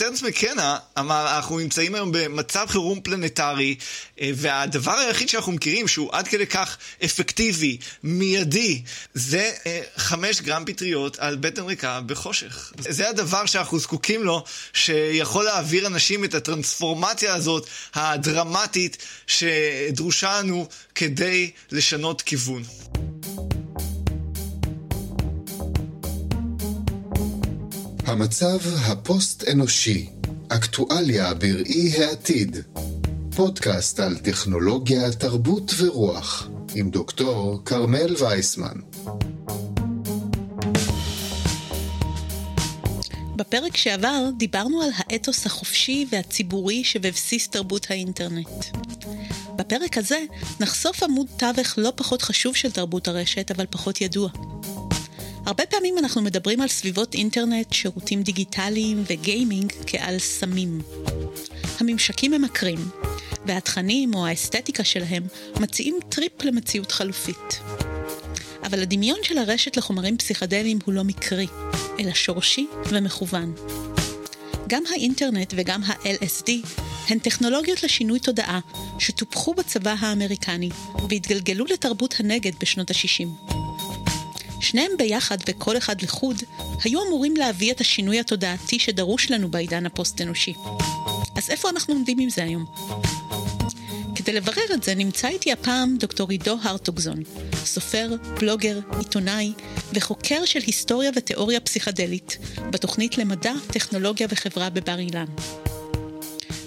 טרנס מקנה אמר, אנחנו נמצאים היום במצב חירום פלנטרי, והדבר היחיד שאנחנו מכירים, שהוא עד כדי כך אפקטיבי, מיידי, זה 5 גרם פטריות על בטן ריקה בחושך. זה הדבר שאנחנו זקוקים לו, שיכול להעביר אנשים את הטרנספורמציה הזאת, הדרמטית, שדרושה לנו כדי לשנות כיוון. המצב הפוסט-אנושי, אקטואליה בראי העתיד, פודקאסט על טכנולוגיה, תרבות ורוח, עם דוקטור כרמל וייסמן. בפרק שעבר דיברנו על האתוס החופשי והציבורי שבבסיס תרבות האינטרנט. בפרק הזה נחשוף עמוד תווך לא פחות חשוב של תרבות הרשת, אבל פחות ידוע. הרבה פעמים אנחנו מדברים על סביבות אינטרנט, שירותים דיגיטליים וגיימינג כעל סמים. הממשקים הם מקרים, והתכנים או האסתטיקה שלהם מציעים טריפ למציאות חלופית. אבל הדמיון של הרשת לחומרים פסיכדליים הוא לא מקרי, אלא שורשי ומכוון. גם האינטרנט וגם ה-LSD הן טכנולוגיות לשינוי תודעה שטופחו בצבא האמריקני והתגלגלו לתרבות הנגד בשנות ה-60. שניהם ביחד וכל אחד לחוד היו אמורים להביא את השינוי התודעתי שדרוש לנו בעידן הפוסט-אנושי. אז איפה אנחנו עומדים עם זה היום? כדי לברר את זה נמצא איתי הפעם דוקטור עידו הרטוגזון, סופר, בלוגר, עיתונאי וחוקר של היסטוריה ותיאוריה פסיכדלית בתוכנית למדע, טכנולוגיה וחברה בבר אילן.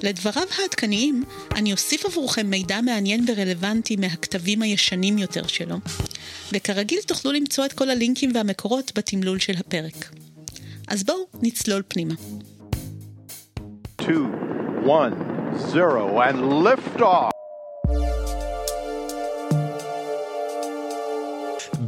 לדבריו העדכניים אני אוסיף עבורכם מידע מעניין ורלוונטי מהכתבים הישנים יותר שלו, וכרגיל תוכלו למצוא את כל הלינקים והמקורות בתמלול של הפרק. אז בואו נצלול פנימה. 2, 1, 0 and lift off.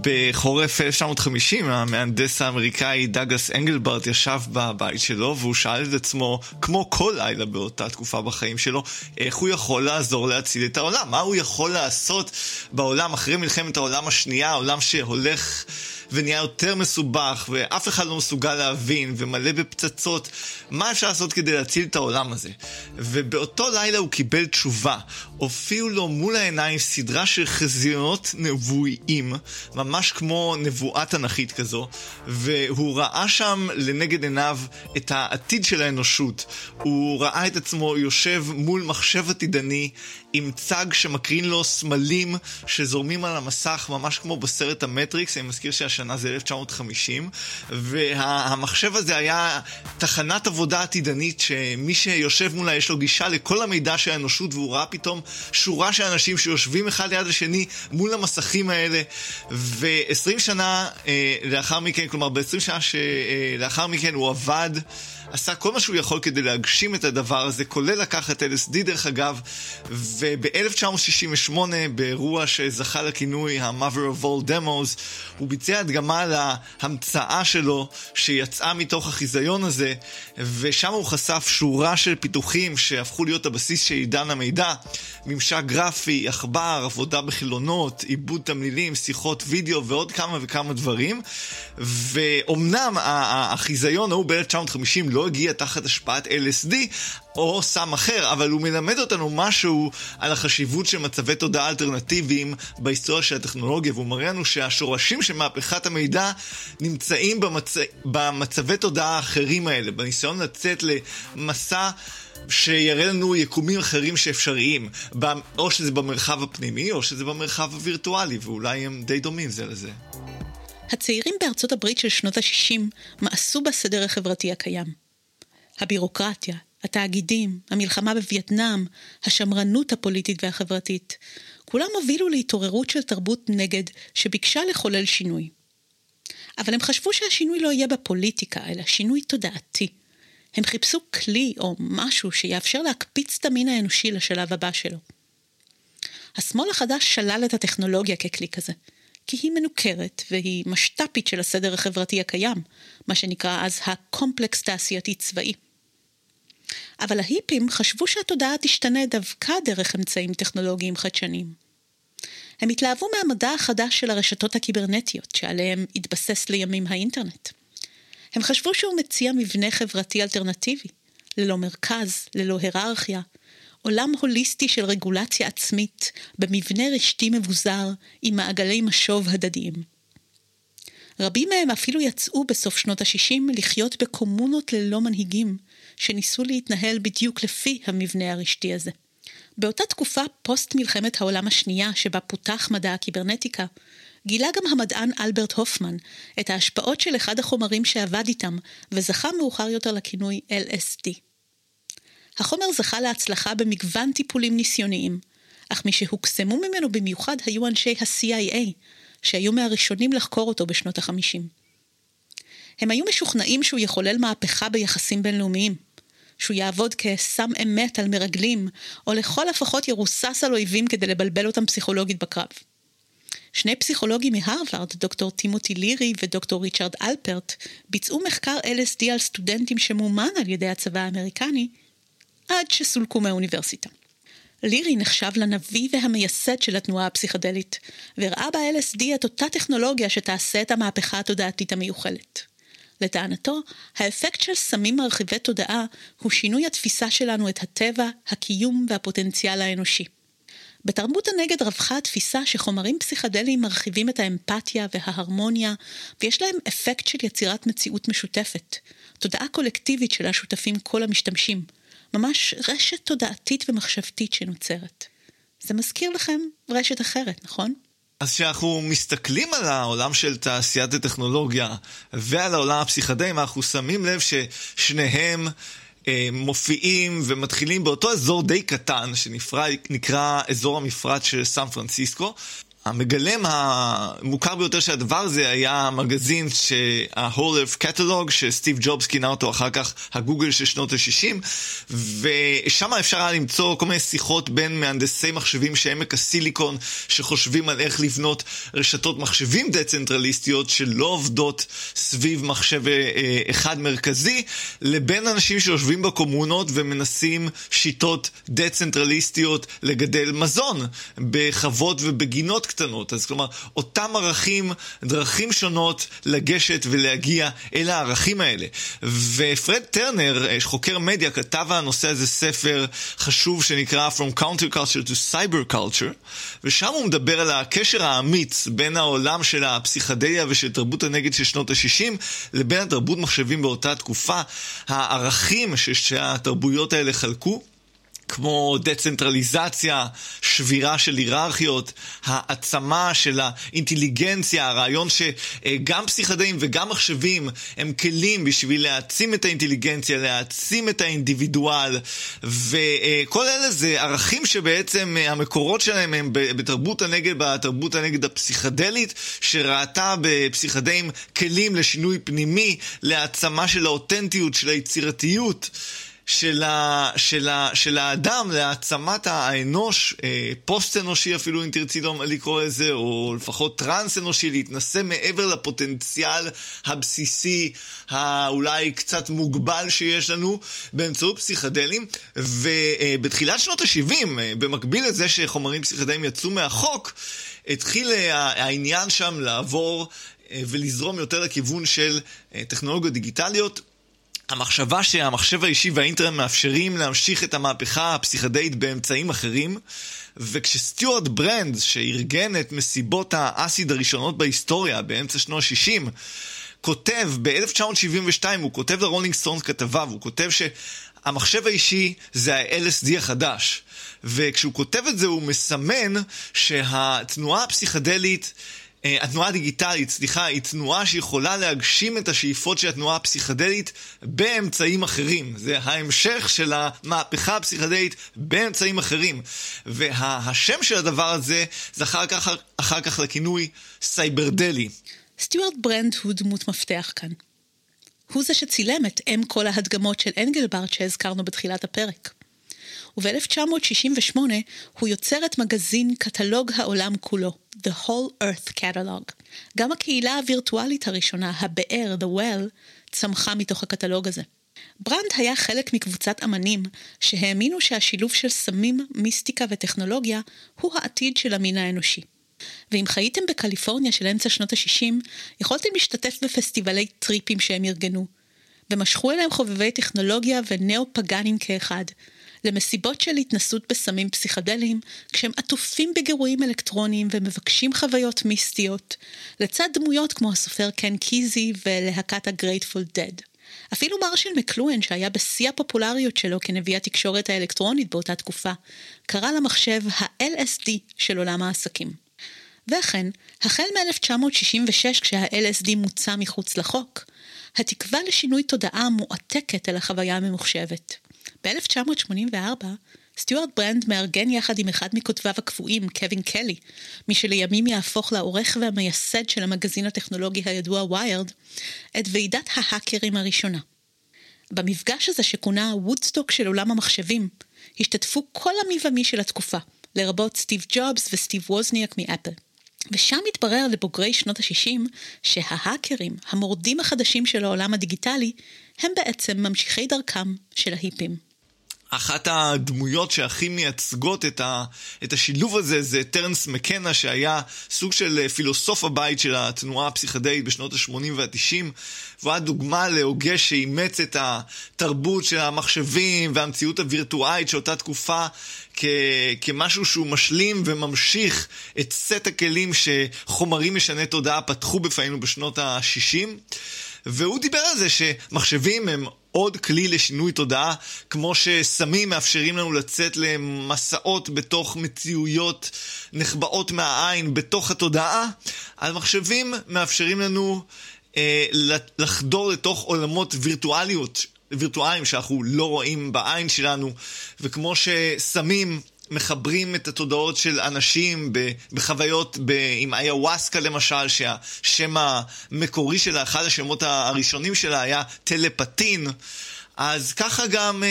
בחורף 1950, המהנדס האמריקאי דאגלס אנגלברט ישב בבית שלו, והוא שאל את עצמו, כמו כל לילה באותה תקופה בחיים שלו, איך הוא יכול לעזור להציל את העולם? מה הוא יכול לעשות בעולם אחרי מלחמת העולם השנייה, העולם שהולך ונהיה יותר מסובך, ואף אחד לא מסוגל להבין, ומלא בפצצות, מה אפשר לעשות כדי להציל את העולם הזה? ובאותו לילה הוא קיבל תשובה, הופיעו לו מול העיניים סדרה של חזיונות נבואיים, ממש כמו נבואה תנכית כזו, והוא ראה שם לנגד עיניו את העתיד של האנושות. הוא ראה את עצמו יושב מול מחשב עתידני, עם צג שמקרין לו סמלים שזורמים על המסך, ממש כמו בסרט המטריקס, אני מזכיר שהשנה זה 1950, והמחשב הזה היה תחנת עבודה עתידנית, שמי שיושב מולה יש לו גישה לכל המידע של האנושות, והוא ראה פתאום שורה של אנשים שיושבים אחד ליד השני מול המסכים האלה, ו-20 שנה לאחר מכן, כלומר ב-20 שנה שלאחר מכן הוא עבד, עשה כל מה שהוא יכול כדי להגשים את הדבר הזה, כולל לקחת LSD דרך אגב, וב-1968 באירוע שזכה לכינוי ה-Mother of All Demos, הוא ביצע הדגמה להמצאה שלו שיצאה מתוך החיזיון הזה, ושם הוא חשף שורה של פיתוחים שהפכו להיות הבסיס של עידן המידע, ממשק גרפי, עכבר, עבודה בחילונות, עיבוד תמלילים, שיחות וידאו ועוד כמה וכמה דברים. ואומנם החיזיון ההוא ב-1950 לא הגיע תחת השפעת LSD או סם אחר, אבל הוא מלמד אותנו משהו על החשיבות של מצבי תודעה אלטרנטיביים בהיסטוריה של הטכנולוגיה, והוא מראה לנו שהשורשים של מהפכת המידע נמצאים במצבי תודעה האחרים האלה, בניסיון לצאת למסע שיראה לנו יקומים אחרים שאפשריים, או שזה במרחב הפנימי או שזה במרחב הווירטואלי, ואולי הם די דומים זה לזה. הצעירים בארצות הברית של שנות ה-60 מעשו בסדר החברתי הקיים. הבירוקרטיה, התאגידים, המלחמה בווייטנאם, השמרנות הפוליטית והחברתית, כולם הובילו להתעוררות של תרבות נגד שביקשה לחולל שינוי. אבל הם חשבו שהשינוי לא יהיה בפוליטיקה, אלא שינוי תודעתי. הם חיפשו כלי או משהו שיאפשר להקפיץ את המין האנושי לשלב הבא שלו. השמאל החדש שלל את הטכנולוגיה ככלי כזה, כי היא מנוכרת והיא משטפית של הסדר החברתי הקיים, מה שנקרא אז הקומפלקס תעשייתי צבאי. אבל ההיפים חשבו שהתודעה תשתנה דווקא דרך אמצעים טכנולוגיים חדשניים. הם התלהבו מהמדע החדש של הרשתות הקיברנטיות, שעליהם התבסס לימים האינטרנט. הם חשבו שהוא מציע מבנה חברתי אלטרנטיבי, ללא מרכז, ללא היררכיה, עולם הוליסטי של רגולציה עצמית במבנה רשתי מבוזר עם מעגלי משוב הדדיים. רבים מהם אפילו יצאו בסוף שנות ה-60 לחיות בקומונות ללא מנהיגים, שניסו להתנהל בדיוק לפי המבנה הרשתי הזה. באותה תקופה פוסט מלחמת העולם השנייה שבה פותח מדע הקיברנטיקה, גילה גם המדען אלברט הופמן את ההשפעות של אחד החומרים שעבד איתם וזכה מאוחר יותר לכינוי LSD. החומר זכה להצלחה במגוון טיפולים ניסיוניים, אך מי שהוקסמו ממנו במיוחד היו אנשי ה-CIA, שהיו מהראשונים לחקור אותו בשנות ה-50. הם היו משוכנעים שהוא יחולל מהפכה ביחסים בינלאומיים, שהוא יעבוד כסם אמת על מרגלים, או לכל הפחות ירוסס על אויבים כדי לבלבל אותם פסיכולוגית בקרב. שני פסיכולוגים מהרווארד, דוקטור טימותי לירי ודוקטור ריצ'רד אלפרט, ביצעו מחקר LSD על סטודנטים שמומן על ידי הצבא האמריקני, עד שסולקו מהאוניברסיטה. לירי נחשב לנביא והמייסד של התנועה הפסיכדלית, וראה ב-LSD את אותה טכנולוגיה שתעשה את המהפכה התודעתית המיוחלת. לטענתו, האפקט של סמים מרחיבי תודעה הוא שינוי התפיסה שלנו את הטבע, הקיום והפוטנציאל האנושי. בתרבות הנגד רווחה התפיסה שחומרים פסיכדליים מרחיבים את האמפתיה וההרמוניה, ויש להם אפקט של יצירת מציאות משותפת, תודעה קולקטיבית שלה שותפים כל המשתמשים, ממש רשת תודעתית ומחשבתית שנוצרת. זה מזכיר לכם רשת אחרת, נכון? אז שאנחנו מסתכלים על העולם של תעשיית הטכנולוגיה ועל העולם הפסיכדלי, אנחנו שמים לב ששניהם מופיעים ומתחילים באותו אזור די קטן, שנקרא אזור המפרץ של סן פרנסיסקו. המגלם המוכר ביותר של הדבר הזה היה המגזין ה-Whole Earth Catalog, שסטיב ג'ובס כינה אותו אחר כך הגוגל של שנות ה-60, ושם אפשר היה למצוא כל מיני שיחות בין מהנדסי מחשבים שעמק הסיליקון, שחושבים על איך לבנות רשתות מחשבים דצנטרליסטיות שלא עובדות סביב מחשב אחד מרכזי, לבין אנשים שיושבים בקומונות ומנסים שיטות דצנטרליסטיות לגדל מזון בחוות ובגינות קטנות. אז כלומר, אותם ערכים, דרכים שונות לגשת ולהגיע אל הערכים האלה. ופרד טרנר, חוקר מדיה, כתב הנושא הזה ספר חשוב שנקרא From Counterculture to Cyberculture, ושם הוא מדבר על הקשר האמיץ בין העולם של הפסיכדליה ושל תרבות הנגד של שנות ה-60 לבין התרבות מחשבים באותה תקופה. הערכים שהתרבויות האלה חלקו, כמו דצנטרליזציה, שבירה של היררכיות, העצמה של האינטליגנציה, הרעיון שגם פסיכדלים וגם מחשבים הם כלים בשביל להעצים את האינטליגנציה, להעצים את האינדיבידואל, וכל אלה זה ערכים שבעצם המקורות שלהם הם בתרבות הנגד, בתרבות הנגד הפסיכדלית, שראתה בפסיכדלים כלים לשינוי פנימי, להעצמה של האותנטיות, של היצירתיות, של האדם, להעצמת האנוש, פוסט אנושי אפילו אם תרצי לקרוא לזה, או לפחות טרנס אנושי, להתנסה מעבר לפוטנציאל הבסיסי האולי קצת מוגבל שיש לנו באמצעות פסיכדלים. ובתחילת שנות ה-70, במקביל לזה שחומרים פסיכדלים יצאו מהחוק, התחיל העניין שם לעבור ולזרום יותר לכיוון של טכנולוגיות דיגיטליות, המחשבה שהמחשב האישי והאינטרנט מאפשרים להמשיך את המהפכה הפסיכדלית באמצעים אחרים. וכשסטיוארט ברנד, שארגן את מסיבות האסיד הראשונות בהיסטוריה באמצע שנות ה-60, כותב ב-1972, הוא כותב לרולינג סטונס כתבה, והוא כותב שהמחשב האישי זה ה-LSD החדש. וכשהוא כותב את זה הוא מסמן שהתנועה הפסיכדלית, התנועה הדיגיטלית, היא תנועה שיכולה להגשים את השאיפות של התנועה הפסיכדלית באמצעים אחרים. זה ההמשך של המהפכה הפסיכדלית באמצעים אחרים. והשם של הדבר הזה זכה אחר כך לכינוי סייברדלי. סטיוארט ברנד הוא דמות מפתח כאן. הוא זה שצילם את עם כל ההדגמות של אנגלברט שהזכרנו בתחילת הפרק. וב-1968 הוא יוצר את מגזין קטלוג העולם כולו, The Whole Earth Catalog. גם הקהילה הווירטואלית הראשונה, הבאר, The Well, צמחה מתוך הקטלוג הזה. ברנד היה חלק מקבוצת אמנים שהאמינו שהשילוב של סמים, מיסטיקה וטכנולוגיה הוא העתיד של המין האנושי. ואם חייתם בקליפורניה של אמצע שנות ה-60, יכולתם להשתתף בפסטיבלי טריפים שהם ארגנו. ומשכו אליהם חובבי טכנולוגיה ונאו-פגנים כאחד, למסיבות של התנסות בסמים פסיכדליים, כשהם עטופים בגירויים אלקטרוניים ומבקשים חוויות מיסטיות, לצד דמויות כמו הסופר קן קיזי ולהקת הגרייטפול דד. אפילו מרשל מקלואן, שהיה בשיא הפופולריות שלו כנביא התקשורת האלקטרונית באותה תקופה, קרא למחשב ה-LSD של עולם העסקים. ואכן, החל מ-1966 כשה-LSD מוצא מחוץ לחוק, התקווה לשינוי תודעה מועתקת אל החוויה הממוחשבת. ב-1984, סטיוארט ברנד מארגן יחד עם אחד מכותביו הקבועים, קווין קלי, מי שלימים יהפוך לעורך והמייסד של המגזין הטכנולוגי הידוע ויירד, את ועידת ההאקרים הראשונה. במפגש הזה שכונה הוודסטוק של עולם המחשבים, השתתפו כל המי ומי של התקופה, לרבות סטיב ג'ובס וסטיב ווזניאק מאפל. ושם התברר לבוגרי שנות ה-60 שההאקרים, המורדים החדשים של העולם הדיגיטלי, הם בעצם ממשיכי דרכם של ההיפים. אחת הדמויות שהכי מייצגות את השילוב הזה זה טרנס מקנה, שהיה סוג של פילוסוף הבית של התנועה הפסיכדלית בשנות ה-80 וה-90, והוא היה דוגמה להוגה שאימץ את התרבות של המחשבים והמציאות הווירטואלית של אותה תקופה כמשהו שהוא משלים וממשיך את סט הכלים שחומרים משני תודעה פתחו בפנינו בשנות ה-60, והוא דיבר על זה שמחשבים הם עוד כלי לשינוי תודעה, כמו שסמים מאפשרים לנו לצאת למסעות בתוך מציאויות נחבאות מהעין בתוך התודעה, אז מחשבים מאפשרים לנו לחדור לתוך עולמות וירטואליים שאנחנו לא רואים בעין שלנו, וכמו שסמים מחברים את התודעות של אנשים בחוויות עם איוואסקה למשל, שהשם המקורי שלה, אחד השמות הראשונים שלה היה טלפתין, אז ככה גם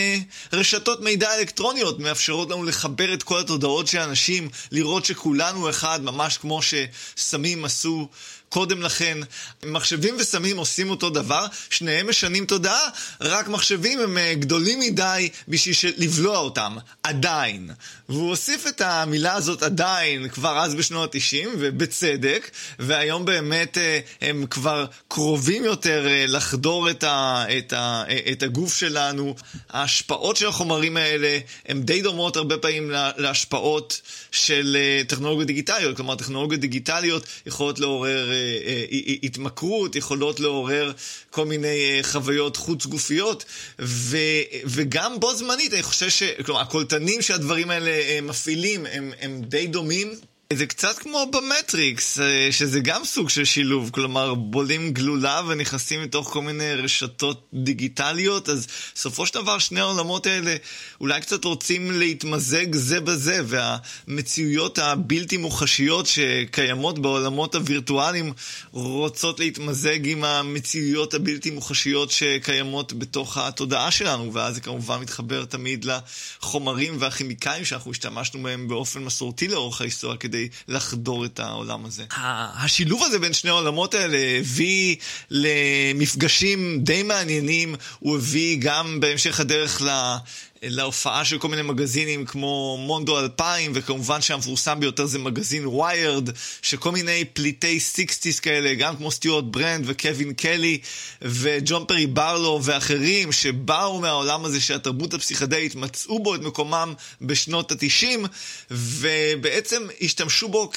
רשתות מידע אלקטרוניות מאפשרות לנו לחבר את כל התודעות של אנשים, לראות שכולנו אחד, ממש כמו שסמים עשו קודם לכן. מחשבים וסמים עושים אותו דבר, שניהם משנים תודעה, רק מחשבים הם גדולים מדי בשביל לבלוע אותם, עדיין. והוא הוסיף את המילה הזאת עדיין כבר אז בשנות ה-90, ובצדק, והיום באמת הם כבר קרובים יותר לחדור את הגוף שלנו. ההשפעות של החומרים האלה הם די דומות הרבה פעמים להשפעות של טכנולוגיות דיגיטליות, כלומר טכנולוגיות דיגיטליות יכולות לעורר התמכרות, יכולות לעורר כל מיני חוויות חוץ גופיות, וגם בו זמנית אני חושב כלומר, הקולטנים שהדברים האלה מפעילים הם די דומים. זה קצת כמו במטריקס, שזה גם סוג של שילוב, כלומר בולים גלולה ונכנסים מתוך כל מיני רשתות דיגיטליות, אז סופו של דבר שני העולמות האלה אולי קצת רוצים להתמזג זה בזה, והמציאויות הבלתי מוחשיות שקיימות בעולמות הווירטואליים רוצות להתמזג עם המציאויות הבלתי מוחשיות שקיימות בתוך התודעה שלנו, ואז זה כמובן מתחבר תמיד לחומרים והכימיקאים שאנחנו השתמשנו בהם באופן מסורתי לאורך ההיסטוריה כדי לחדור את העולם הזה. השילוב הזה בין שני העולמות האלה הביא למפגשים די מעניינים, הוא הביא גם בהמשך הדרך להופעה של כל מיני מגזינים כמו מונדו 2000, וכמובן שהמפורסם ביותר זה מגזין ויירד, שכל מיני פליטי 60s כאלה, גם כמו סטיוארט ברנד וקווין קלי וג'ון פרי ברלו ואחרים שבאו מהעולם הזה שהתרבות הפסיכדלית, מצאו בו את מקומם בשנות ה-90, ובעצם השתמשו בו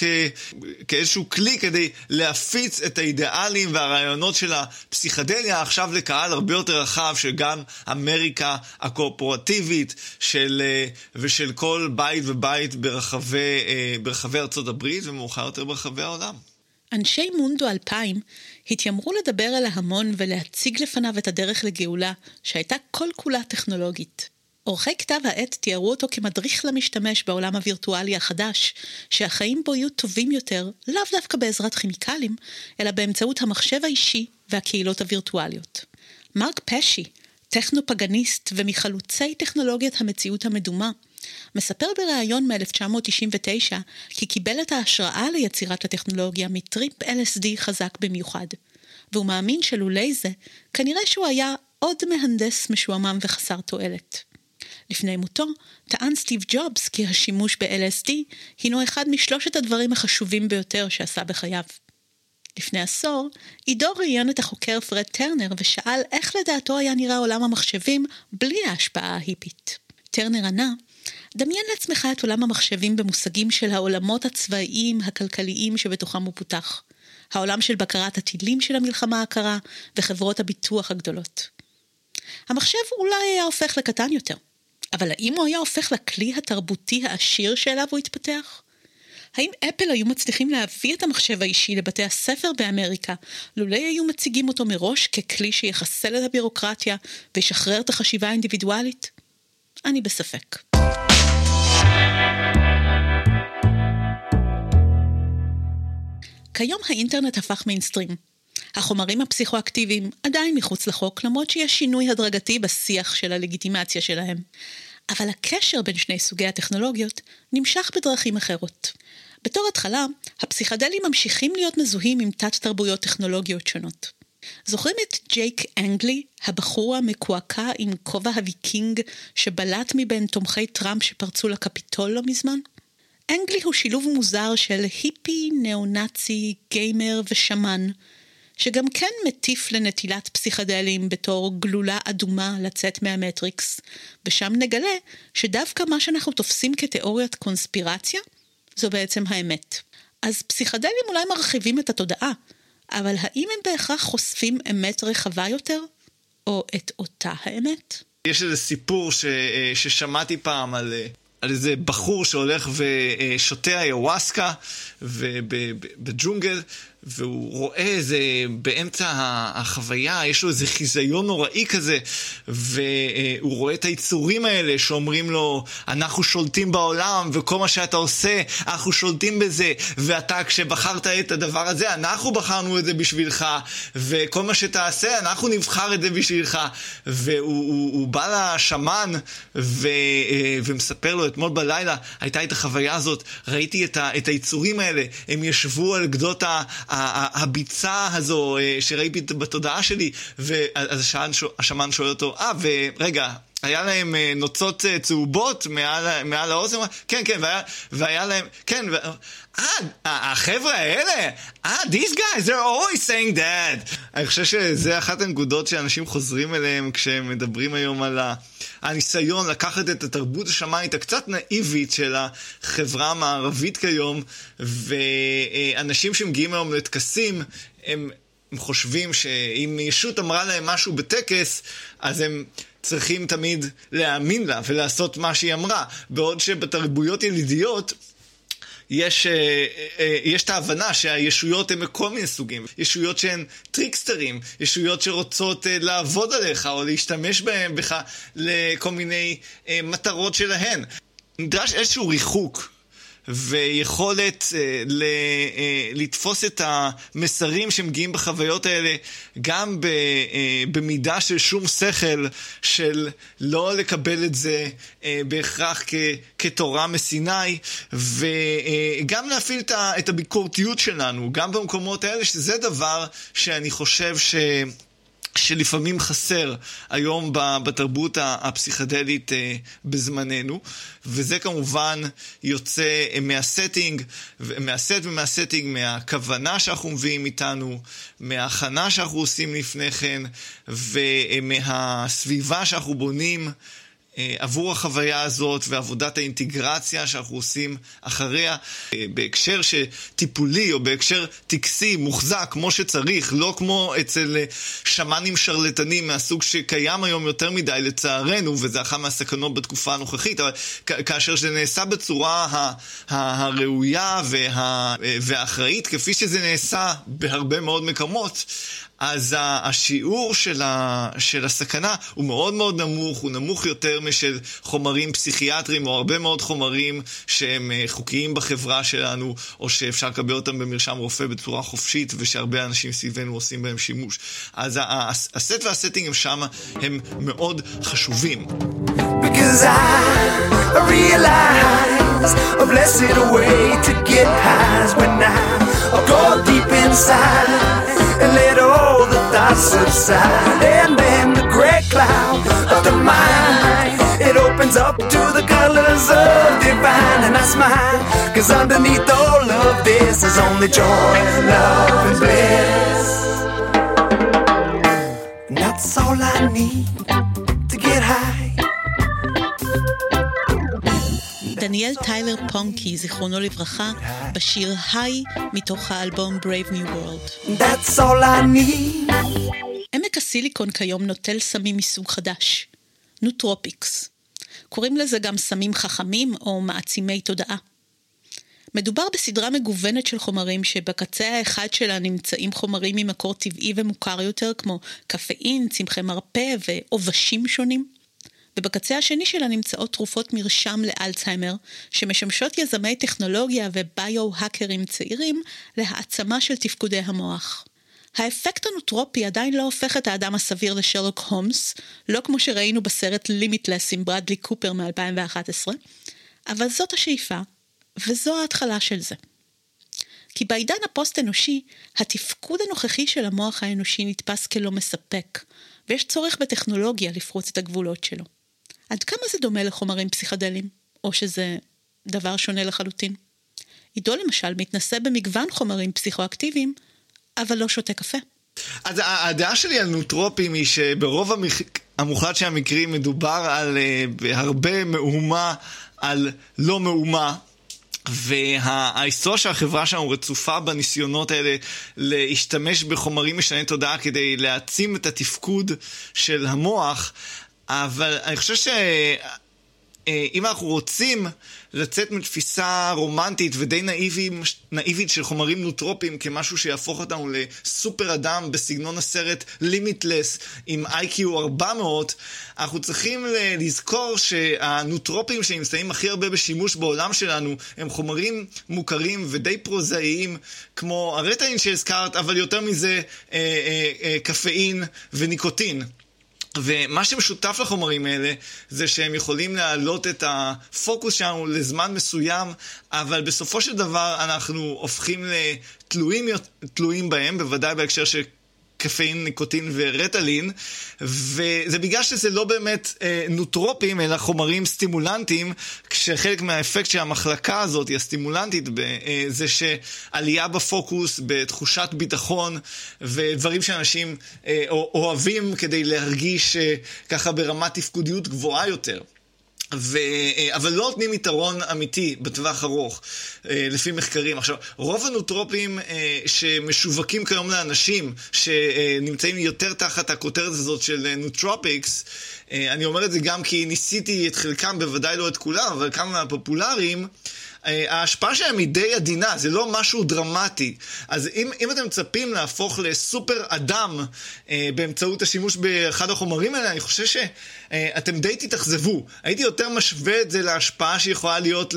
כאיזשהו כלי כדי להפיץ את האידיאלים והרעיונות של הפסיכדליה עכשיו לקהל הרבה יותר רחב, שגם אמריקה הקורפורטיבית ושל כל בית ובית ברחבי ארצות הברית ומאוחר יותר ברחבי העולם. אנשי מונדו 2000 התיימרו לדבר אל ההמון ולהציג לפניו את הדרך לגאולה שהייתה כל כולה טכנולוגית. עורכי כתב העת תיארו אותו כמדריך למשתמש בעולם הווירטואלי החדש, שהחיים בו יהיו טובים יותר, לאו דווקא בעזרת כימיקלים, אלא באמצעות המחשב האישי והקהילות הווירטואליות. מרק פשי, טכנופגניסט ומחלוצי טכנולוגיית המציאות המדומה, מספר בראיון מ-1999 כי קיבל את ההשראה ליצירת הטכנולוגיה מטריפ LSD חזק במיוחד, והוא מאמין שלולי זה כנראה שהוא היה עוד מהנדס משועמם וחסר תועלת. לפני מותו טען סטיב ג'ובס כי השימוש ב-LSD הינו אחד משלושת הדברים החשובים ביותר שעשה בחייו. לפני עשור, עידו ראיין את החוקר פרד טרנר ושאל איך לדעתו היה נראה עולם המחשבים בלי ההשפעה ההיפית. טרנר ענה, דמיין לעצמך את עולם המחשבים במושגים של העולמות הצבאיים הכלכליים שבתוכם הוא פותח. העולם של בקרת הטילים של המלחמה הקרה וחברות הביטוח הגדולות. המחשב אולי היה הופך לקטן יותר, אבל האם הוא היה הופך לכלי התרבותי העשיר שאליו הוא התפתח? האם אפל היו מצליחים להביא את המחשב האישי לבתי הספר באמריקה, לולא היו מציגים אותו מראש ככלי שיחסל את הבירוקרטיה וישחרר את החשיבה האינדיבידואלית? אני בספק. כיום האינטרנט הפך מיינסטרים. החומרים הפסיכואקטיביים עדיין מחוץ לחוק, למרות שיש שינוי הדרגתי בשיח של הלגיטימציה שלהם. אבל הקשר בין שני סוגי הטכנולוגיות נמשך בדרכים אחרות. בתור התחלה, הפסיכדלים ממשיכים להיות מזוהים עם תת-תרבויות טכנולוגיות שונות. זוכרים את ג'ייק אנגלי, הבחור המקועקע עם כובע הוויקינג שבלט מבין תומכי טראמפ שפרצו לקפיטול לא מזמן? אנגלי הוא שילוב מוזר של היפי, נאו-נאצי, גיימר ושמן, שגם כן מטיף לנטילת פסיכדלים בתור גלולה אדומה לצאת מהמטריקס, ושם נגלה שדווקא מה שאנחנו תופסים כתיאוריית קונספירציה, זו בעצם האמת. אז פסיכדלים אולי מרחיבים את התודעה, אבל האם הם בהכרח חושפים אמת רחבה יותר, או את אותה האמת? יש איזה סיפור ששמעתי פעם על איזה בחור שהולך ושותה איוואסקה בג'ונגל, והוא רואה איזה, באמצע החוויה, יש לו איזה חיזיון נוראי כזה, והוא רואה את היצורים האלה שאומרים לו, אנחנו שולטים בעולם, וכל מה שאתה עושה, אנחנו שולטים בזה, ואתה כשבחרת את הדבר הזה, אנחנו בחרנו את זה בשבילך, וכל מה שתעשה, אנחנו נבחר את זה בשבילך, והוא בא לשמן, ומספר לו, אתמול בלילה, הייתה את החוויה הזאת, ראיתי את היצורים האלה, הם ישבו על גדות הביצה הזו שראיתי בתודעה שלי, ואז השמן שואל אותו, ורגע, היה להם נוצות צהובות מעל האוזן? כן, והיה להם, כן, החבר'ה האלה, these guys, they're always saying that. אני חושב שזה אחת הנקודות שאנשים חוזרים אליהם כשהם מדברים היום על הניסיון לקחת את התרבות השמאית הקצת נאיבית של החברה המערבית כיום, ואנשים שמגיעים היום לטקסים, הם חושבים שאם ישות אמרה להם משהו בטקס, אז הם צריכים תמיד להאמין לה ולעשות מה שהיא אמרה, בעוד שבתרבויות ילידיות יש את ההבנה שהישויות הן מכל מיני סוגים, ישויות שהן טריקסטרים, ישויות שרוצות לעבוד עליך או להשתמש בהם בך לכל מיני מטרות שלהן. נדרש איזשהו ריחוק ויכולת לתפוס את המסרים שמגיעים בחוויות האלה גם במידה של שום שכל, של לא לקבל את זה בהכרח כתורה מסיני, וגם להפעיל את הביקורתיות שלנו גם במקומות האלה, שזה דבר שאני חושב שלפעמים חסר היום בתרבות הפסיכדלית בזמננו, וזה כמובן יוצא מהסטינג, מהכוונה שאנחנו מביאים איתנו, מההכנה שאנחנו עושים לפני כן, ומהסביבה שאנחנו בונים עבור החוויה הזאת, ועבודת האינטגרציה שאנחנו עושים אחריה, בהקשר שטיפולי או בהקשר טקסי, מוחזק כמו שצריך, לא כמו אצל שמנים שרלטנים מהסוג שקיים היום יותר מדי לצערנו, וזה אחת מהסכנות בתקופה הנוכחית, אבל כאשר זה נעשה בצורה הראויה והאחראית, כפי שזה נעשה בהרבה מאוד מקומות, אז השיעור של הסכנה הוא מאוד מאוד נמוך, הוא נמוך יותר משל חומרים פסיכיאטריים, או הרבה מאוד חומרים שהם חוקיים בחברה שלנו, או שאפשר לקבל אותם במרשם רופא בצורה חופשית, ושהרבה אנשים סביבנו עושים בהם שימוש. אז הסט והסטינג שם הם מאוד חשובים. Because I realize a blessed way to get high when I go deep inside and let all the thoughts subside, and then the great cloud of the mind, it opens opens up to the colors of divine, and I smile, cause underneath all of this is only joy, love and bliss. And that's all I need to get high. דניאל טיילר פונקי, זיכרונו לברכה, בשיר היי מתוך האלבום Brave New World. That's all I need. עמק הסיליקון כיום נוטל סמים מסוג חדש, נוטרופיקס. קוראים לזה גם סמים חכמים או מעצימי תודעה. מדובר בסדרה מגוונת של חומרים שבקצה האחד שלה נמצאים חומרים ממקור טבעי ומוכר יותר כמו קפאין, צמחי מרפא ועובשים שונים. ובקצה השני שלה נמצאות תרופות מרשם לאלצהיימר, שמשמשות יזמי טכנולוגיה וביו-האקרים צעירים להעצמה של תפקודי המוח. האפקט הנוטרופי עדיין לא הופך את האדם הסביר לשרלוק הומס, לא כמו שראינו בסרט לימיטלס עם ברדלי קופר מ-2011, אבל זאת השאיפה, וזו ההתחלה של זה. כי בעידן הפוסט-אנושי, התפקוד הנוכחי של המוח האנושי נתפס כלא מספק, ויש צורך בטכנולוגיה לפרוץ את הגבולות שלו. עד כמה זה דומה לחומרים פסיכדליים, או שזה דבר שונה לחלוטין? עידו למשל מתנסה במגוון חומרים פסיכואקטיביים, אבל לא שותה קפה. אז הדעה שלי על נוטרופים היא שברוב המוחלט של המקרים מדובר על הרבה מאומה על לא מאומה, וההיסטוריה של החברה שלנו רצופה בניסיונות האלה להשתמש בחומרים משני תודעה כדי להעצים את התפקוד של המוח, אבל אני חושב שאם אנחנו רוצים לצאת מתפיסה רומנטית ודי נאיבית של חומרים נוטרופיים כמשהו שיהפוך אותנו לסופר אדם בסגנון הסרט לימיטלס עם IQ 400, אנחנו צריכים לזכור שהנוטרופיים שנמצאים הכי הרבה בשימוש בעולם שלנו הם חומרים מוכרים ודי פרוזאיים כמו הרטלין שהזכרת, אבל יותר מזה קפאין וניקוטין. ומה שמשותף לחומרים האלה זה שהם יכולים להעלות את הפוקוס שלנו לזמן מסוים, אבל בסופו של דבר אנחנו הופכים לתלויים בהם, בוודאי בהקשר של קפאין, ניקוטין ורטלין, וזה בגלל שזה לא באמת נוטרופים, אלא חומרים סטימולנטיים, כשחלק מהאפקט של המחלקה הזאת, היא הסטימולנטית, זה שעלייה בפוקוס, בתחושת ביטחון, ודברים שאנשים אוהבים כדי להרגיש ככה ברמת תפקודיות גבוהה יותר. אבל לא נותנים יתרון אמיתי בטווח ארוך לפי מחקרים. עכשיו, רוב הנוטרופים שמשווקים כיום לאנשים שנמצאים יותר תחת הכותרת הזאת של נוטרופיקס, אני אומר את זה גם כי ניסיתי את חלקם, בוודאי לא את כולם, אבל כמה מהפופולריים, ההשפעה שלהם היא די עדינה, זה לא משהו דרמטי. אז אם אתם מצפים להפוך לסופר אדם באמצעות השימוש באחד החומרים האלה, אני חושב שאתם די תתאכזבו. הייתי יותר משווה את זה להשפעה שיכולה להיות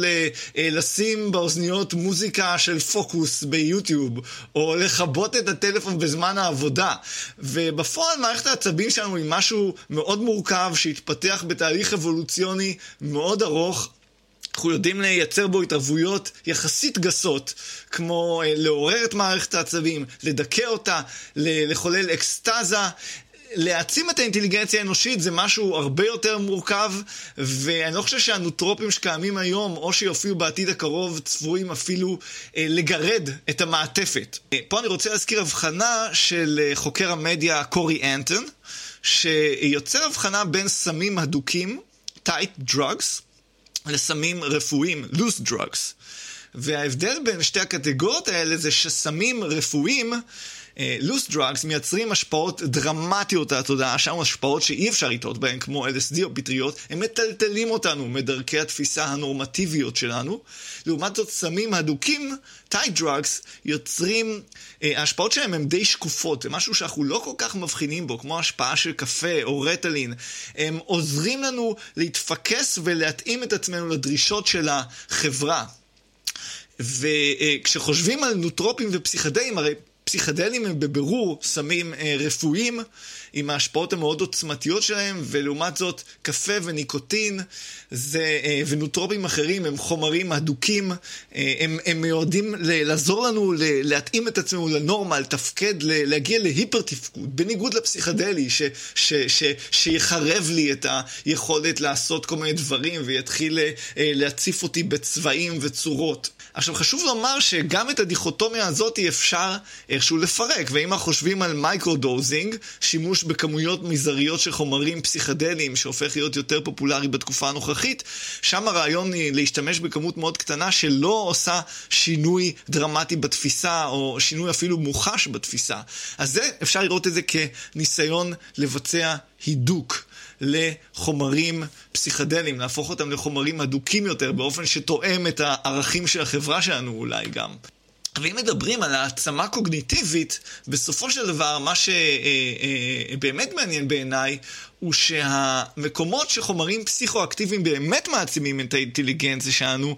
לשים באוזניות מוזיקה של פוקוס ביוטיוב, או לכבות את הטלפון בזמן העבודה. ובפועל מערכת העצבים שלנו היא משהו מאוד מורכב, שהתפתח בתהליך אבולוציוני מאוד ארוך, אנחנו יודעים לייצר בו התערבויות יחסית גסות, כמו לעורר את מערכת העצבים, לדכא אותה, לחולל אקסטזה. להעצים את האינטליגנציה האנושית זה משהו הרבה יותר מורכב, ואני לא חושב שהנוטרופים שקיימים היום או שיופיעו בעתיד הקרוב צפויים אפילו לגרד את המעטפת. פה אני רוצה להזכיר הבחנה של חוקר המדיה קורי אנטון, שיוצר הבחנה בין סמים הדוקים, tight drugs, לסמים רפואיים, loose drugs. וההבדל בין שתי הקטגוריות האלה זה שסמים רפואיים, loose drugs, מייצרים השפעות דרמטיות על התודעה, שם השפעות שאי אפשר לטעות בהן, כמו LSD או פטריות, הם מטלטלים אותנו מדרכי התפיסה הנורמטיביות שלנו. לעומת זאת, סמים הדוקים, tight drugs, יוצרים, ההשפעות שלהם הן די שקופות, משהו שאנחנו לא כל כך מבחינים בו, כמו השפעה של קפה או רטלין. הם עוזרים לנו להתפקס ולהתאים את עצמנו לדרישות של החברה. וכשחושבים על נוטרופים ופסיכדלים, הרי פסיכדלים הם בבירור סמים רפואיים, עם ההשפעות המאוד עוצמתיות שלהם, ולעומת זאת קפה וניקוטין ונוטרופים אחרים הם חומרים הדוקים, הם מיועדים לעזור לנו להתאים את עצמנו לנורמה, לתפקד, להגיע להיפר תפקוד, בניגוד לפסיכדלי שיחרב לי את היכולת לעשות כל מיני דברים ויתחיל להציף אותי בצבעים וצורות. עכשיו חשוב לומר שגם את הדיכוטומיה הזאת אפשר איכשהו לפרק, ואם אנחנו חושבים על מייקרודוזינג, שימוש בכמויות מזעריות של חומרים פסיכדליים שהופך להיות יותר פופולרי בתקופה הנוכחית, שם הרעיון היא להשתמש בכמות מאוד קטנה שלא עושה שינוי דרמטי בתפיסה או שינוי אפילו מוחש בתפיסה. אז זה, אפשר לראות את זה כניסיון לבצע הידוק לחומרים פסיכדליים, להפוך אותם לחומרים הדוקים יותר, באופן שתואם את הערכים של החברה שלנו אולי גם. ואם מדברים על העצמה קוגניטיבית, בסופו של דבר מה שבאמת מעניין בעיניי, הוא שהמקומות שחומרים פסיכואקטיביים באמת מעצימים את האינטליגנציה שלנו,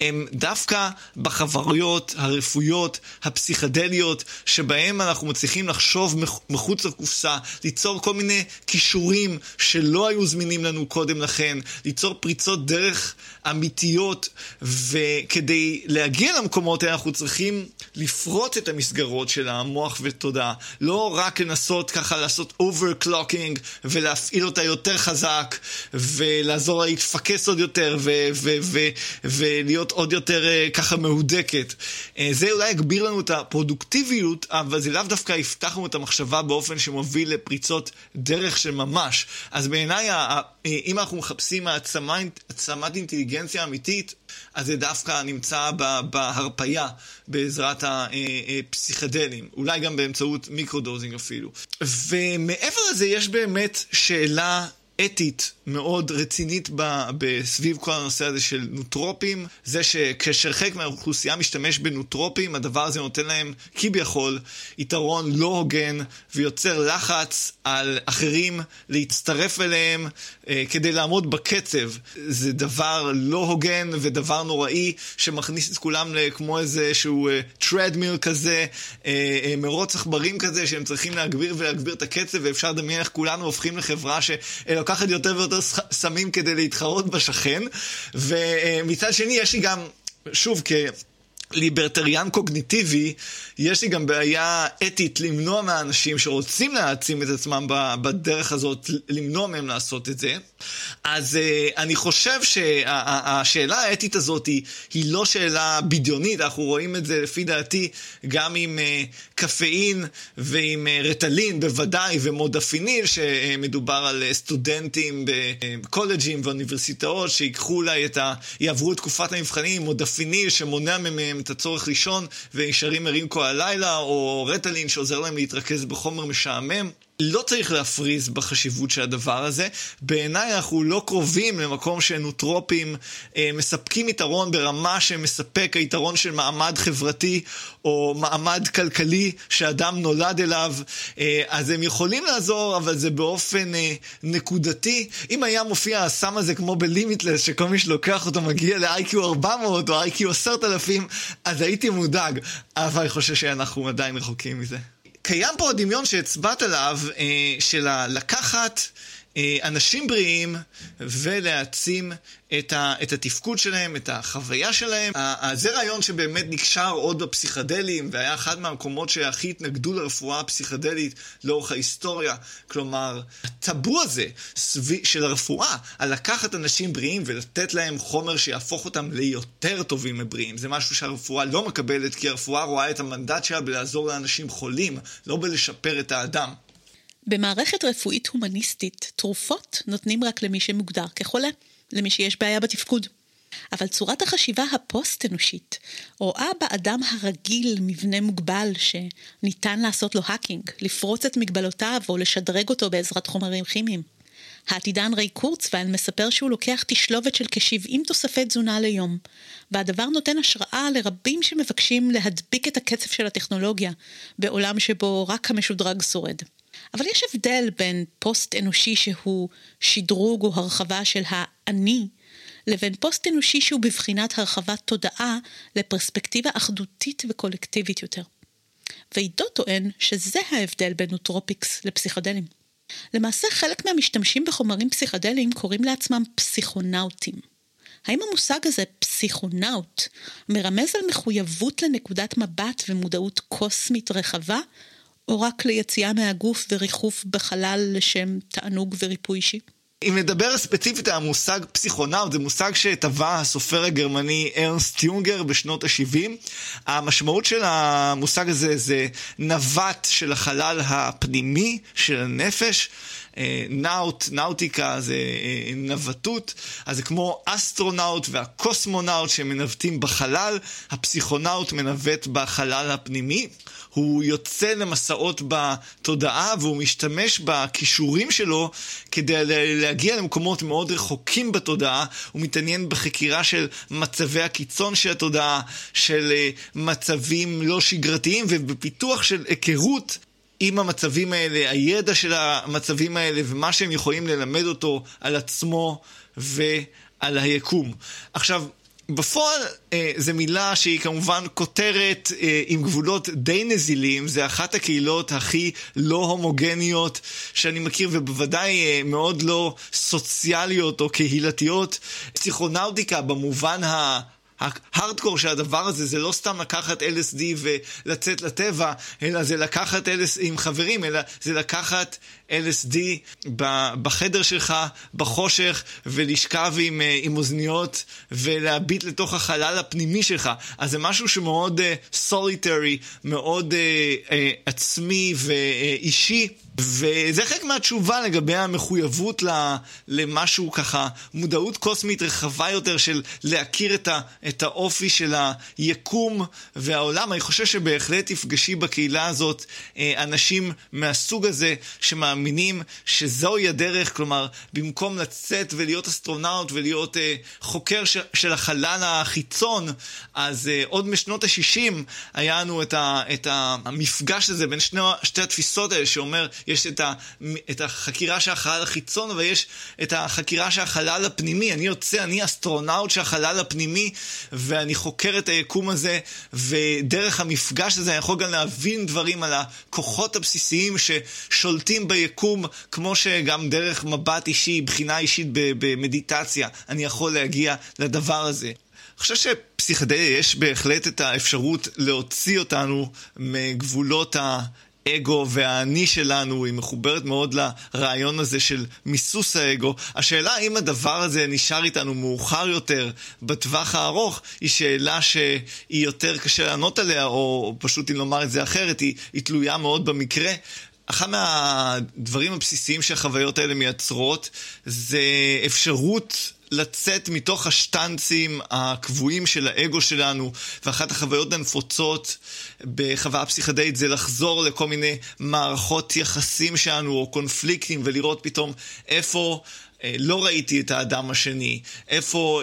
הם דווקא בחברויות הרפויות הפסיכדליות, שבהם אנחנו מצליחים לחשוב מחוץ לקופסה, ליצור כל מיני כישורים שלא היו זמינים לנו קודם לכן, ליצור פריצות דרך אמיתיות, וכדי להגיע למקומות האלה אנחנו צריכים לפרוץ את המסגרות של המוח ותודעה, לא רק לנסות ככה לעשות overclocking ולהפעיל אותה יותר חזק ולעזור לה להתפקס עוד יותר ולהיות עוד יותר ככה מהודקת. זה אולי יגביר לנו את הפרודוקטיביות, אבל זה לאו דווקא יפתח לנו את המחשבה באופן שמוביל לפריצות דרך של ממש. אז בעיניי, אם אנחנו מחפשים העצמת אינטליגנציה אמיתית, אז זה דווקא נמצא בהרפיה בעזרת הפסיכדלים, אולי גם באמצעות מיקרודוזינג אפילו. ומעבר לזה יש באמת שאלה אתית מאוד רצינית בסביב כל הנושא הזה של נוטרופים. זה שכשחלק מהאוכלוסייה משתמש בנוטרופים, הדבר הזה נותן להם כביכול יתרון לא הוגן ויוצר לחץ על אחרים להצטרף אליהם כדי לעמוד בקצב. זה דבר לא הוגן ודבר נוראי שמכניס את כולם כמו איזשהו טרדמיל כזה, מרוץ עכברים כזה שהם צריכים להגביר ולהגביר את הקצב, ואפשר לדמיין איך כולנו הופכים לחברה שלוקחת יותר ויותר סמים כדי להתחרות בשכן. ומצד שני יש לי גם, שוב כליברטריאן קוגניטיבי, יש לי גם בעיה אתית למנוע מהאנשים שרוצים להעצים את עצמם בדרך הזאת, למנוע מהם לעשות את זה. אז אני חושב שהשאלה האתית הזאת היא לא שאלה בדיונית, אנחנו רואים את זה לפי דעתי גם עם קפאין ועם רטלין בוודאי ומודפיניל, שמדובר על סטודנטים בקולג'ים ואוניברסיטאות שיקחו אולי יעברו את תקופת המבחנים עם מודפיניל שמונע מהם את הצורך לישון ונשארים ערים כל הלילה, או רטלין שעוזר להם להתרכז בחומר משעמם. לא צריך להפריז בחשיבות של הדבר הזה. בעיניי אנחנו לא קרובים למקום שנוטרופים מספקים יתרון ברמה שמספק היתרון של מעמד חברתי או מעמד כלכלי שאדם נולד אליו. אז הם יכולים לעזור, אבל זה באופן נקודתי. אם היה מופיע הסם הזה כמו בלימיטלס, שכל מי שלוקח אותו מגיע ל-IQ 400 או IQ 10,000, אז הייתי מודאג, אבל אני חושב שאנחנו עדיין רחוקים מזה. קיים פה הדמיון שהצבעת עליו, של לקחת אנשים בריאים ולהעצים את התפקוד שלהם, את החוויה שלהם. זה רעיון שבאמת נקשר עוד בפסיכדלים, והיה אחד מהמקומות שהכי התנגדו לרפואה הפסיכדלית לאורך ההיסטוריה. כלומר, הטבו הזה של הרפואה, על לקחת אנשים בריאים ולתת להם חומר שיהפוך אותם ליותר טובים מבריאים, זה משהו שהרפואה לא מקבלת, כי הרפואה רואה את המנדט שלה בלעזור לאנשים חולים, לא בלשפר את האדם. במערכת רפואית הומניסטית, תרופות נותנים רק למי שמוגדר כחולה, למי שיש בעיה בתפקוד. אבל צורת החשיבה הפוסט-אנושית רואה באדם הרגיל מבנה מוגבל שניתן לעשות לו האקינג, לפרוץ את מגבלותיו או לשדרג אותו בעזרת חומרים כימיים. העתידן ריי קורצווייל מספר שהוא לוקח תשלובת של כ-70 תוספי תזונה ליום, והדבר נותן השראה לרבים שמבקשים להדביק את הקצב של הטכנולוגיה בעולם שבו רק המשודרג שורד. אבל יש הבדל בין פוסט אנושי שהוא שדרוג או הרחבה של האני, לבין פוסט אנושי שהוא בבחינת הרחבת תודעה לפרספקטיבה אחדותית וקולקטיבית יותר. ועידו טוען שזה ההבדל בין נוטרופיקס לפסיכדלים. למעשה חלק מהמשתמשים בחומרים פסיכדליים קוראים לעצמם פסיכונאוטים. האם המושג הזה, פסיכונאוט, מרמז על מחויבות לנקודת מבט ומודעות קוסמית רחבה, או רק ליציאה מהגוף וריחוף בחלל לשם תענוג וריפוי אישי? אם נדבר ספציפית על המושג פסיכונאוט, זה מושג שטבע הסופר הגרמני ארנסט יונגר בשנות ה-70. המשמעות של המושג הזה זה נווט של החלל הפנימי של הנפש. נאוט, נאוטיקה זה נווטות, אז זה כמו אסטרונאוט והקוסמונאוט שמנווטים בחלל, הפסיכונאוט מנווט בחלל הפנימי, הוא יוצא למסעות בתודעה והוא משתמש בכישורים שלו כדי להגיע למקומות מאוד רחוקים בתודעה, הוא מתעניין בחקירה של מצבי הקיצון של התודעה, של מצבים לא שגרתיים ובפיתוח של היכרות, עם המצבים האלה, הידע של המצבים האלה ומה שהם יכולים ללמד אותו על עצמו ועל היקום. עכשיו, בפועל זו מילה שהיא כמובן כותרת עם גבולות די נזילים, זה אחת הקהילות הכי לא הומוגניות שאני מכיר ובוודאי מאוד לא סוציאליות או קהילתיות. פסיכונאוטיקה במובן ההארדקור של הדבר הזה, זה לא סתם לקחת LSD ולצאת לטבע, אלא זה לקחת LSD עם חברים, אלא זה לקחת LSD בחדר שלך, בחושך, ולשכב עם אוזניות, ולהביט לתוך החלל הפנימי שלך. אז זה משהו שמאוד סוליטרי, מאוד עצמי ואישי, וזה חלק מהתשובה לגבי המחויבות למשהו ככה, מודעות קוסמית רחבה יותר של להכיר את האופי של היקום והעולם. אני חושב שבהחלט תפגשי בקהילה הזאת אנשים מהסוג הזה שמאמינים שזוהי הדרך, כלומר במקום לצאת ולהיות אסטרונאוט ולהיות חוקר של החלל החיצון, אז עוד משנות ה-60 היה לנו את המפגש הזה בין שתי התפיסות האלה שאומר יש את החקירה של החלל החיצון ויש את החקירה של החלל הפנימי. אני יוצא, אני אסטרונאוט של החלל הפנימי ואני חוקר את היקום הזה, ודרך המפגש הזה אני יכול גם להבין דברים על הכוחות הבסיסיים ששולטים ביקום, כמו שגם דרך מבט אישי, בחינה אישית במדיטציה אני יכול להגיע לדבר הזה. אני חושב שפסיכדליה יש בהחלט את האפשרות להוציא אותנו מגבולות האגו והאני שלנו, היא מחוברת מאוד לרעיון הזה של מיסוס האגו. השאלה אם הדבר הזה נשאר איתנו מאוחר יותר בטווח הארוך, היא שאלה שהיא יותר קשה לענות עליה, או פשוט אם לומר את זה אחרת, היא תלויה מאוד במקרה. אחד מהדברים הבסיסיים שהחוויות האלה מייצרות, זה אפשרות לצאת מתוך השטנצים הקבועים של האגו שלנו, ואחת החוויות הנפוצות בחוויה פסיכדלית זה לחזור לכל מיני מערכות יחסים שלנו או קונפליקטים ולראות פתאום איפה לא ראיתי את האדם השני, איפה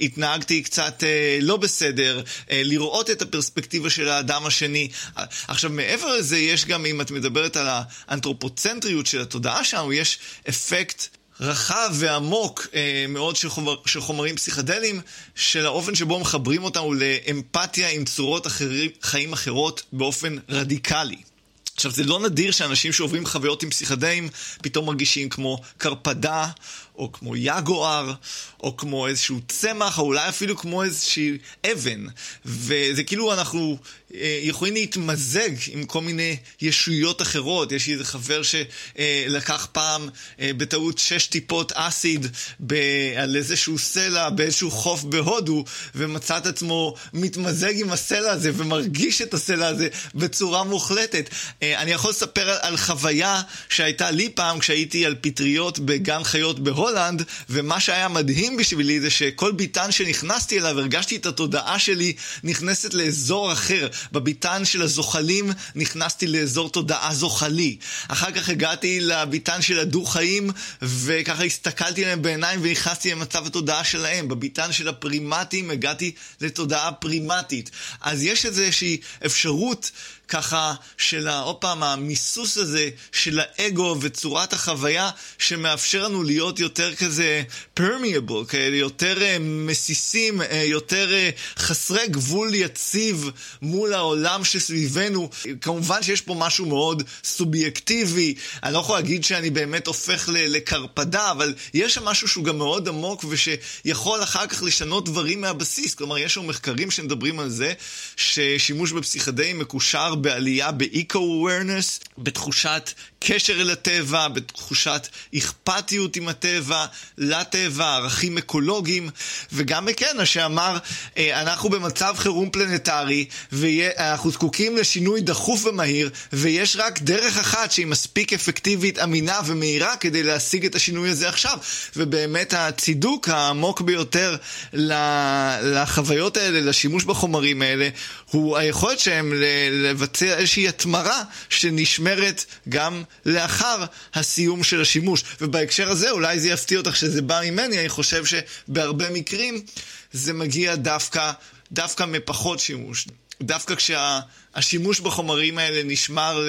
התנהגתי קצת לא בסדר, לראות את הפרספקטיבה של האדם השני. עכשיו מעבר לזה יש גם, אם את מדברת על האנתרופוצנטריות של התודעה שלנו, יש אפקט רחב ועמוק מאוד של חומרים פסיכדליים, של האופן שבו מחברים אותנו לאמפתיה עם צורות חיים אחרות באופן רדיקלי. עכשיו זה לא נדיר שאנשים שעוברים חוויות עם פסיכדליים פתאום מרגישים כמו קרפדה או כמו יגואר או כמו איזשהו צמח או אולי אפילו כמו איזושהי אבן, וזה כאילו אנחנו יכולים להתמזג עם כל מיני ישויות אחרות. יש איזה חבר שלקח פעם בטעות 6 טיפות אסיד על איזשהו סלע באיזשהו חוף בהודו, ומצא את עצמו מתמזג עם הסלע הזה ומרגיש את הסלע הזה בצורה מוחלטת. אני יכול לספר על חוויה שהייתה לי פעם כשהייתי על פטריות בגן חיות בהולנד, ומה שהיה מדהים בשבילי זה שכל ביטן שנכנסתי אליו הרגשתי את התודעה שלי נכנסת לאזור אחר. בביטן של הזוחלים נכנסתי לאזור תודעה זוחלי, אחר כך הגעתי לביטן של הדו-חיים וככה הסתכלתי להם בעיניים ונכנסתי למצב התודעה שלהם, בביטן של הפרימטים הגעתי לתודעה פרימטית. אז יש איזושהי אפשרות ככה של המיסוס הזה של האגו וצורת החוויה שמאפשר לנו להיות יותר יותר כזה permeable, כאלה יותר מסיסים, יותר חסרי גבול יציב מול העולם שסביבנו. כמובן שיש פה משהו מאוד סובייקטיבי, אני לא יכול להגיד שאני באמת הופך לקרפדה, אבל יש שם משהו שהוא גם מאוד עמוק ושיכול אחר כך לשנות דברים מהבסיס. כלומר, יש שם מחקרים שמדברים על זה ששימוש בפסיכדלים מקושר בעלייה ב-eco-awareness, בתחושת קשר אל הטבע, בתחושת אכפתיות עם הטבע, לטבע, ערכים אקולוגיים, וגם מכן שאמר, אנחנו במצב חירום פלנטרי, ואנחנו זקוקים לשינוי דחוף ומהיר, ויש רק דרך אחת שהיא מספיק אפקטיבית, אמינה ומהירה, כדי להשיג את השינוי הזה עכשיו. ובאמת הצידוק העמוק ביותר לחוויות האלה, לשימוש בחומרים האלה, הוא היכולת שהם לבצע איזושהי התמרה שנשמרת גם לאחר הסיום של השימוש. ובהקשר הזה, אולי זה יפתיע אותך שזה בא ממני, אני חושב שבהרבה מקרים זה מגיע דווקא מפחות שימוש. דווקא כשהשימוש בחומרים האלה נשמר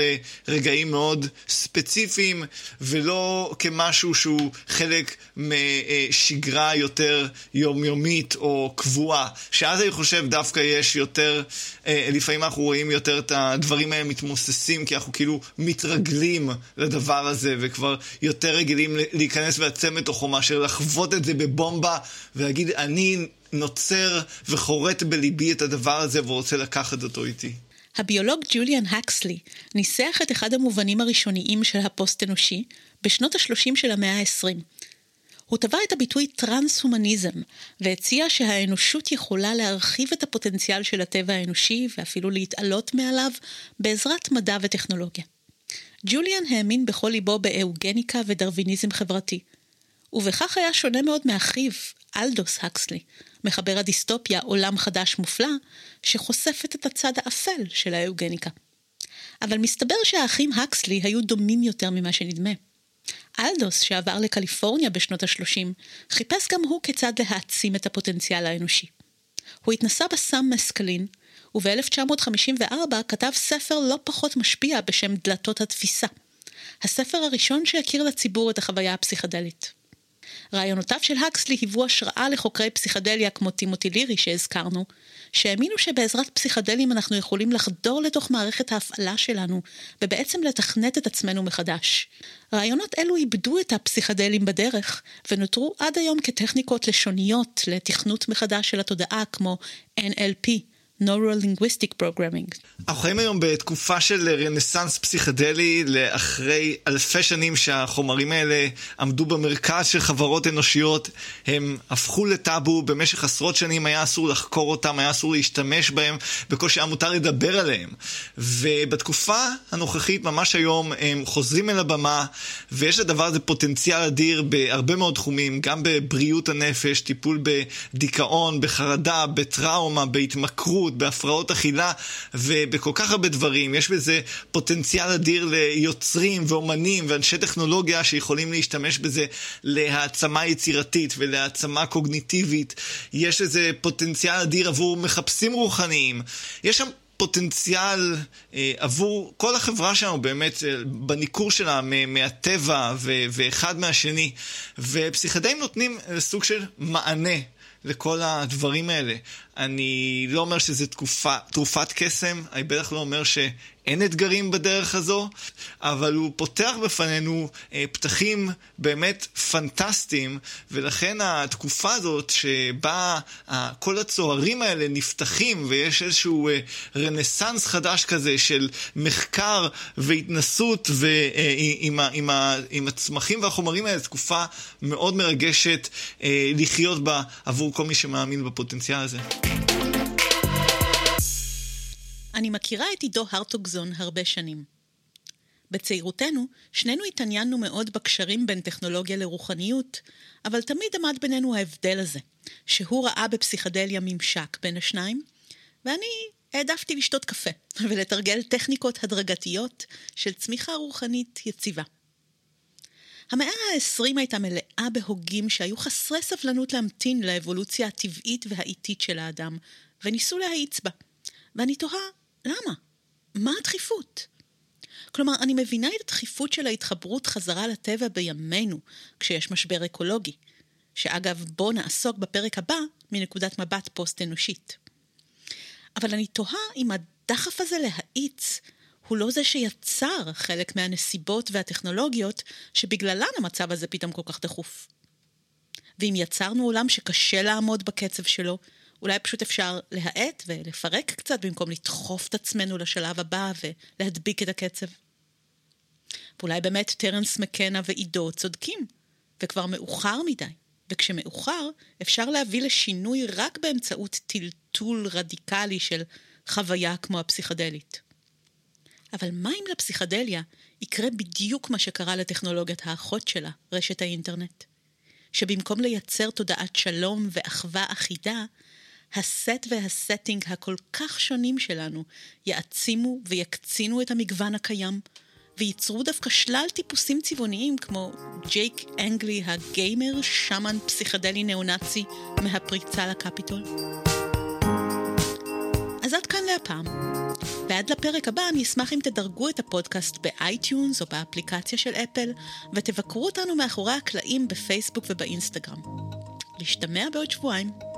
לרגעים מאוד ספציפיים, ולא כמשהו שהוא חלק משגרה יותר יומיומית או קבועה. שאז אני חושב דווקא יש יותר, לפעמים אנחנו רואים יותר את הדברים האלה מתמוססים, כי אנחנו כאילו מתרגלים לדבר הזה, וכבר יותר רגילים להיכנס ולצאת מתוכו, מאשר לחוות את זה בבומבה, ולהגיד אני נוצר וחורט בליבי את הדבר הזה ורוצה לקחת אותו איתי. הביולוג ג'וליאן הקסלי ניסח את אחד המובנים הראשוניים של הפוסט-אנושי בשנות ה-30 של המאה ה-20. הוא טבע את הביטוי טרנס-הומניזם והציע שהאנושות יכולה להרחיב את הפוטנציאל של הטבע האנושי ואפילו להתעלות מעליו בעזרת מדע וטכנולוגיה. ג'וליאן האמין בכל ליבו באאוגניקה ודרוויניזם חברתי, ובכך היה שונה מאוד מאחיו, אלדוס הקסלי, מחבר הדיסטופיה עולם חדש מופלא, שחושפת את הצד האפל של האוגניקה. אבל מסתבר שהאחים הקסלי היו דומים יותר ממה שנדמה. אלדוס, שעבר לקליפורניה בשנות ה-30, חיפש גם הוא כיצד להעצים את הפוטנציאל האנושי. הוא התנסה בסם מסקלין, וב-1954 כתב ספר לא פחות משפיע בשם דלתות התפיסה. הספר הראשון שהכיר לציבור את החוויה הפסיכדלית. רעיונותיו של הקסלי היוו השראה לחוקרי פסיכדליה כמו טימותי לירי שהזכרנו, שהאמינו שבעזרת פסיכדלים אנחנו יכולים לחדור לתוך מערכת ההפעלה שלנו, ובעצם לתכנת את עצמנו מחדש. רעיונות אלו איבדו את הפסיכדלים בדרך, ונותרו עד היום כטכניקות לשוניות לתכנות מחדש של התודעה כמו NLP. Neuro-Linguistic Programming. אנחנו חיים היום בתקופה של רנסנס פסיכדלי, לאחרי אלפי שנים שהחומרים האלה עמדו במרכז של חברות אנושיות, הם הפכו לטאבו, במשך עשרות שנים היה אסור לחקור אותם, היה אסור להשתמש בהם, בקושי היה מותר לדבר עליהם. ובתקופה הנוכחית, ממש היום, הם חוזרים אל הבמה, ויש לדבר הזה פוטנציאל אדיר בהרבה מאוד תחומים, גם בבריאות הנפש, טיפול בדיכאון, בחרדה, בטראומה, בהתמכרות, בהפרעות אכילה ובכל כך הרבה דברים. יש בזה פוטנציאל אדיר ליוצרים ואומנים ואנשי טכנולוגיה שיכולים להשתמש בזה להעצמה יצירתית ולהעצמה קוגניטיבית. יש איזה פוטנציאל אדיר עבור מחפשים רוחניים. יש שם פוטנציאל עבור כל החברה שלנו באמת בניקור שלה מהטבע ואחד מהשני, ופסיכדלים נותנים סוג של מענה לכל הדברים האלה. אני לא אומר שזה תרופת קסם, אני בטח לא אומר שאין אתגרים בדרך הזו, אבל הוא פותח בפנינו פתחים באמת פנטסטיים, ולכן התקופה הזאת שבה כל הצוהרים האלה נפתחים, ויש איזשהו רנסנס חדש כזה של מחקר והתנסות עם הצמחים והחומרים האלה, תקופה מאוד מרגשת לחיות בה עבור כל מי שמאמין בפוטנציאל הזה. אני מכירה את עידו הרטוגזון הרבה שנים. בצעירותנו, שנינו התעניינו מאוד בקשרים בין טכנולוגיה לרוחניות, אבל תמיד עמד בינינו ההבדל הזה, שהוא ראה בפסיכדליה ממשק בין השניים, ואני העדפתי לשתות קפה ולתרגל טכניקות הדרגתיות של צמיחה רוחנית יציבה. המאה ה-20 הייתה מלאה בהוגים שהיו חסרי סבלנות להמתין לאבולוציה הטבעית והאיטית של האדם, וניסו להאיץ בה. ואני תוהה, למה? מה הדחיפות? כלומר, אני מבינה את הדחיפות של ההתחברות חזרה לטבע בימינו, כשיש משבר אקולוגי, שאגב בוא נעסוק בפרק הבא מנקודת מבט פוסט-אנושית. אבל אני תוהה אם הדחף הזה להאיץ הוא לא זה שיצר חלק מהנסיבות והטכנולוגיות שבגללן המצב הזה פתאום כל כך דחוף. ואם יצרנו עולם שקשה לעמוד בקצב שלו, אולי פשוט אפשר להאט ולפרק קצת במקום לדחוף את עצמנו לשלב הבא ולהדביק את הקצב. ואולי באמת טרנס מקנה ועידו צודקים, וכבר מאוחר מדי. וכשמאוחר אפשר להביא לשינוי רק באמצעות טלטול רדיקלי של חוויה כמו הפסיכדלית. אבל מה אם לפסיכדליה יקרה בדיוק מה שקרה לטכנולוגיית האחות שלה, רשת האינטרנט? שבמקום לייצר תודעת שלום ואחווה אחידה, הסט והסטינג הכל כך שונים שלנו יעצימו ויקצינו את המגוון הקיים, וייצרו דווקא שלל טיפוסים צבעוניים כמו ג'ייק אנגלי הגיימר, שמן פסיכדלי נאונאצי מהפריצה לקפיטול. אז עד כאן להפעם. ועד לפרק הבא אני אשמח אם תדרגו את הפודקאסט באייטיונס או באפליקציה של אפל, ותבקרו אותנו מאחורי הקלעים בפייסבוק ובאינסטגרם. להשתמע בעוד שבועיים.